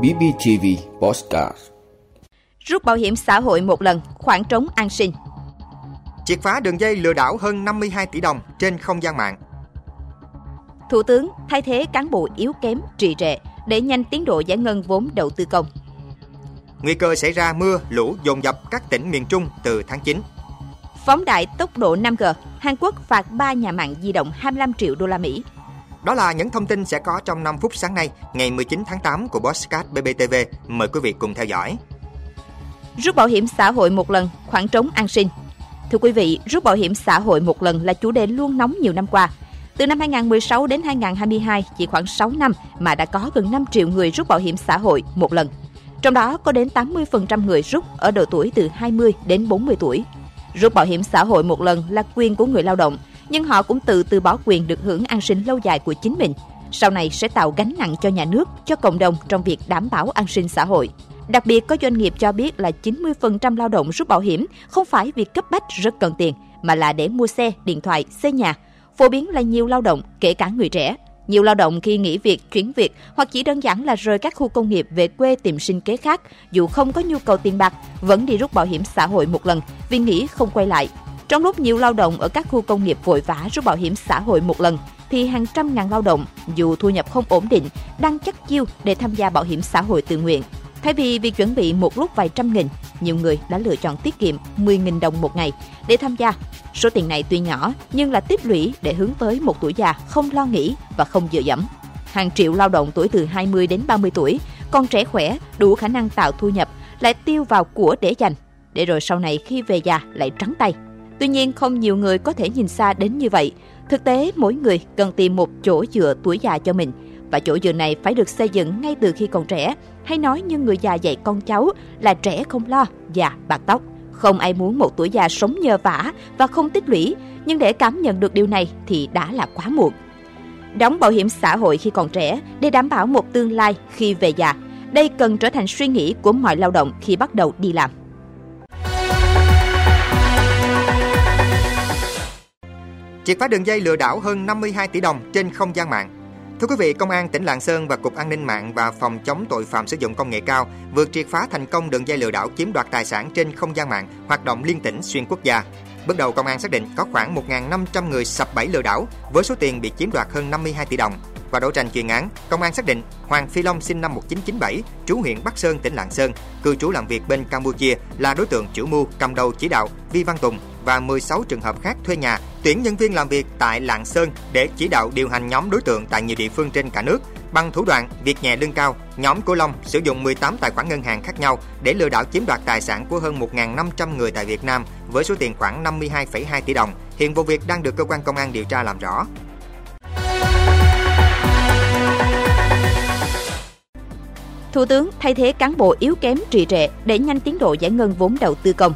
BBTV Bosscat. Rút bảo hiểm xã hội một lần, khoảng trống an sinh. Triệt phá đường dây lừa đảo hơn 52 tỷ đồng trên không gian mạng. Thủ tướng thay thế cán bộ yếu kém trì trệ để nhanh tiến độ giải ngân vốn đầu tư công. Nguy cơ xảy ra mưa, lũ dồn dập các tỉnh miền Trung từ tháng 9. Phóng đại tốc độ 5G, Hàn Quốc phạt 3 nhà mạng di động 25 triệu đô la Mỹ. Đó là những thông tin sẽ có trong 5 phút sáng nay, ngày 19 tháng 8 của Bosscat BPTV. Mời quý vị cùng theo dõi. Rút bảo hiểm xã hội một lần, khoảng trống an sinh. Thưa quý vị, rút bảo hiểm xã hội một lần là chủ đề luôn nóng nhiều năm qua. Từ năm 2016 đến 2022, chỉ khoảng 6 năm mà đã có gần 5 triệu người rút bảo hiểm xã hội một lần. Trong đó có đến 80% người rút ở độ tuổi từ 20 đến 40 tuổi. Rút bảo hiểm xã hội một lần là quyền của người lao động, nhưng họ cũng tự từ bỏ quyền được hưởng an sinh lâu dài của chính mình. Sau này sẽ tạo gánh nặng cho nhà nước, cho cộng đồng trong việc đảm bảo an sinh xã hội. Đặc biệt, có doanh nghiệp cho biết là 90% lao động rút bảo hiểm không phải vì cấp bách rất cần tiền, mà là để mua xe, điện thoại, xây nhà. Phổ biến là nhiều lao động, kể cả người trẻ. Nhiều lao động khi nghỉ việc, chuyển việc hoặc chỉ đơn giản là rời các khu công nghiệp về quê tìm sinh kế khác, dù không có nhu cầu tiền bạc, vẫn đi rút bảo hiểm xã hội một lần vì nghĩ không quay lại. Trong lúc nhiều lao động ở các khu công nghiệp vội vã rút bảo hiểm xã hội một lần, thì hàng trăm ngàn lao động, dù thu nhập không ổn định, đang chắc chiêu để tham gia bảo hiểm xã hội tự nguyện. Thay vì việc chuẩn bị một lúc vài trăm nghìn, nhiều người đã lựa chọn tiết kiệm 10.000 đồng một ngày để tham gia. Số tiền này tuy nhỏ nhưng là tích lũy để hướng tới một tuổi già không lo nghĩ và không dựa dẫm. Hàng triệu lao động tuổi từ 20 đến 30 tuổi, còn trẻ khỏe, đủ khả năng tạo thu nhập, lại tiêu vào của để dành, để rồi sau này khi về già lại trắng tay. Tuy nhiên, không nhiều người có thể nhìn xa đến như vậy. Thực tế, mỗi người cần tìm một chỗ dựa tuổi già cho mình. Và chỗ dựa này phải được xây dựng ngay từ khi còn trẻ. Hay nói như người già dạy con cháu là trẻ không lo, già bạc tóc. Không ai muốn một tuổi già sống nhờ vả và không tích lũy, nhưng để cảm nhận được điều này thì đã là quá muộn. Đóng bảo hiểm xã hội khi còn trẻ để đảm bảo một tương lai khi về già. Đây cần trở thành suy nghĩ của mọi lao động khi bắt đầu đi làm. Triệt phá đường dây lừa đảo hơn 52 tỷ đồng trên không gian mạng. Thưa quý vị, Công an tỉnh Lạng Sơn và Cục An ninh mạng và Phòng chống tội phạm sử dụng công nghệ cao vừa triệt phá thành công đường dây lừa đảo chiếm đoạt tài sản trên không gian mạng, hoạt động liên tỉnh xuyên quốc gia. Bước đầu, Công an xác định có khoảng 1.500 người sập bẫy lừa đảo với số tiền bị chiếm đoạt hơn 52 tỷ đồng. Và đấu tranh chuyên án, Công an xác định Hoàng Phi Long sinh năm 1997, trú huyện Bắc Sơn, tỉnh Lạng Sơn, cư trú làm việc bên Campuchia là đối tượng chủ mưu cầm đầu chỉ đạo Vi Văn Tùng và 16 trường hợp khác thuê nhà, tuyển nhân viên làm việc tại Lạng Sơn để chỉ đạo điều hành nhóm đối tượng tại nhiều địa phương trên cả nước. Bằng thủ đoạn việc nhẹ lương cao, nhóm của Long sử dụng 18 tài khoản ngân hàng khác nhau để lừa đảo chiếm đoạt tài sản của hơn 1.500 người tại Việt Nam với số tiền khoảng 52,2 tỷ đồng. Hiện vụ việc đang được cơ quan công an điều tra làm rõ. Thủ tướng thay thế cán bộ yếu kém trì trệ để nhanh tiến độ giải ngân vốn đầu tư công.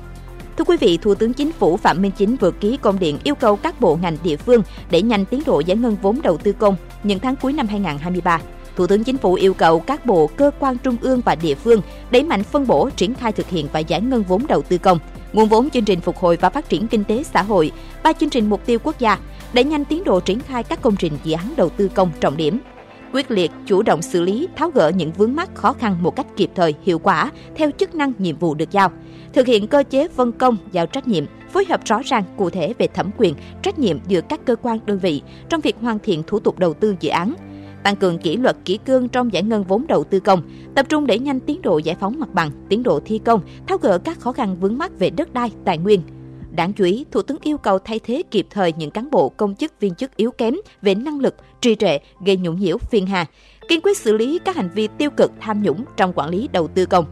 Thưa quý vị, Thủ tướng Chính phủ Phạm Minh Chính vừa ký công điện yêu cầu các bộ ngành địa phương để nhanh tiến độ giải ngân vốn đầu tư công những tháng cuối năm 2023. Thủ tướng Chính phủ yêu cầu các bộ, cơ quan trung ương và địa phương đẩy mạnh phân bổ, triển khai thực hiện và giải ngân vốn đầu tư công, nguồn vốn chương trình phục hồi và phát triển kinh tế xã hội, 3 chương trình mục tiêu quốc gia, đẩy nhanh tiến độ triển khai các công trình dự án đầu tư công trọng điểm. Quyết liệt, chủ động xử lý, tháo gỡ những vướng mắc khó khăn một cách kịp thời, hiệu quả, theo chức năng nhiệm vụ được giao. Thực hiện cơ chế phân công, giao trách nhiệm, phối hợp rõ ràng cụ thể về thẩm quyền, trách nhiệm giữa các cơ quan đơn vị trong việc hoàn thiện thủ tục đầu tư dự án. Tăng cường kỷ luật kỷ cương trong giải ngân vốn đầu tư công, tập trung đẩy nhanh tiến độ giải phóng mặt bằng, tiến độ thi công, tháo gỡ các khó khăn vướng mắc về đất đai, tài nguyên. Đáng chú ý, Thủ tướng yêu cầu thay thế kịp thời những cán bộ, công chức, viên chức yếu kém về năng lực, trì trệ, gây nhũng nhiễu, phiền hà, kiên quyết xử lý các hành vi tiêu cực, tham nhũng trong quản lý đầu tư công.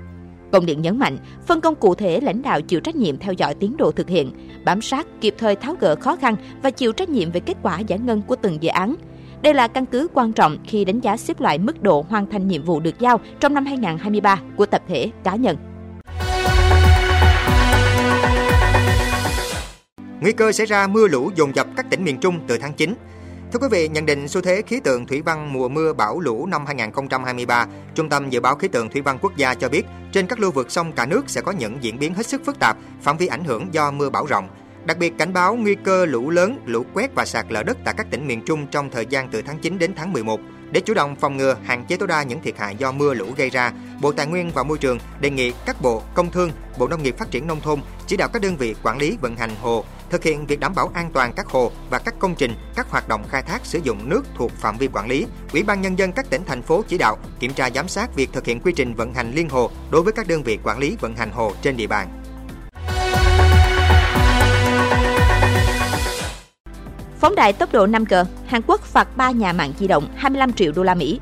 Công điện nhấn mạnh, phân công cụ thể lãnh đạo chịu trách nhiệm theo dõi tiến độ thực hiện, bám sát, kịp thời tháo gỡ khó khăn và chịu trách nhiệm về kết quả giải ngân của từng dự án. Đây là căn cứ quan trọng khi đánh giá xếp loại mức độ hoàn thành nhiệm vụ được giao trong năm 2023 của tập thể, cá nhân. Nguy cơ xảy ra mưa lũ dồn dập các tỉnh miền Trung từ tháng 9. Thưa quý vị, nhận định xu thế khí tượng thủy văn mùa mưa bão lũ năm 2023, Trung tâm Dự báo Khí tượng Thủy văn Quốc gia cho biết trên các lưu vực sông cả nước sẽ có những diễn biến hết sức phức tạp, phạm vi ảnh hưởng do mưa bão rộng. Đặc biệt cảnh báo nguy cơ lũ lớn, lũ quét và sạt lở đất tại các tỉnh miền Trung trong thời gian từ tháng 9 đến tháng 11. Để chủ động phòng ngừa, hạn chế tối đa những thiệt hại do mưa lũ gây ra, Bộ Tài nguyên và Môi trường đề nghị các bộ, Công thương, Bộ Nông nghiệp Phát triển Nông thôn chỉ đạo các đơn vị quản lý vận hành hồ, thực hiện việc đảm bảo an toàn các hồ và các công trình, các hoạt động khai thác sử dụng nước thuộc phạm vi quản lý. Ủy ban Nhân dân các tỉnh, thành phố chỉ đạo kiểm tra giám sát việc thực hiện quy trình vận hành liên hồ đối với các đơn vị quản lý vận hành hồ trên địa bàn. Phóng đại tốc độ 5G, Hàn Quốc phạt 3 nhà mạng di động 25 triệu đô la Mỹ.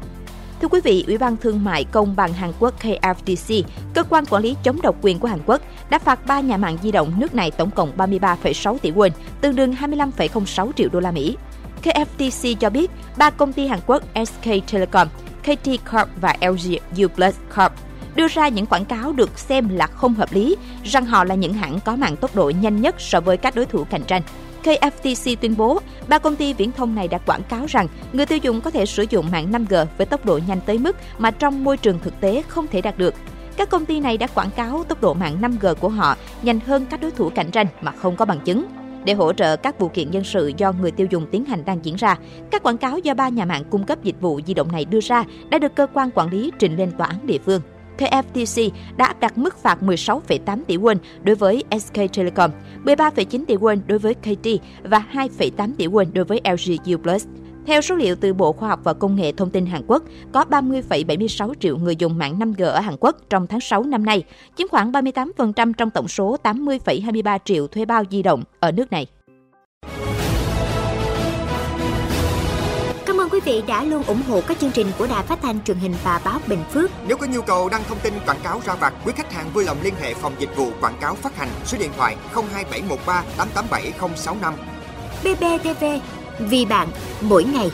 Thưa quý vị, Ủy ban Thương mại Công bằng Hàn Quốc KFTC, cơ quan quản lý chống độc quyền của Hàn Quốc, đã phạt 3 nhà mạng di động nước này tổng cộng 33,6 tỷ won, tương đương 25,06 triệu đô la Mỹ. KFTC cho biết, 3 công ty Hàn Quốc SK Telecom, KT Corp và LG Uplus Corp đưa ra những quảng cáo được xem là không hợp lý, rằng họ là những hãng có mạng tốc độ nhanh nhất so với các đối thủ cạnh tranh. KFTC tuyên bố, 3 công ty viễn thông này đã quảng cáo rằng người tiêu dùng có thể sử dụng mạng 5G với tốc độ nhanh tới mức mà trong môi trường thực tế không thể đạt được. Các công ty này đã quảng cáo tốc độ mạng 5G của họ nhanh hơn các đối thủ cạnh tranh mà không có bằng chứng. Để hỗ trợ các vụ kiện dân sự do người tiêu dùng tiến hành đang diễn ra, các quảng cáo do 3 nhà mạng cung cấp dịch vụ di động này đưa ra đã được cơ quan quản lý trình lên tòa án địa phương. KFTC đã áp đặt mức phạt 16,8 tỷ won đối với SK Telecom, 13,9 tỷ won đối với KT và 2,8 tỷ won đối với LG Uplus. Theo số liệu từ Bộ Khoa học và Công nghệ Thông tin Hàn Quốc, có 30,76 triệu người dùng mạng 5G ở Hàn Quốc trong tháng 6 năm nay, chiếm khoảng 38% trong tổng số 80,23 triệu thuê bao di động ở nước này. Quý vị đã luôn ủng hộ các chương trình của Đài Phát thanh Truyền hình và Báo Bình Phước. Nếu có nhu cầu đăng thông tin quảng cáo ra vặt, quý khách hàng vui lòng liên hệ phòng dịch vụ quảng cáo phát hành số điện thoại 02713 887065. BBTV, vì bạn mỗi ngày.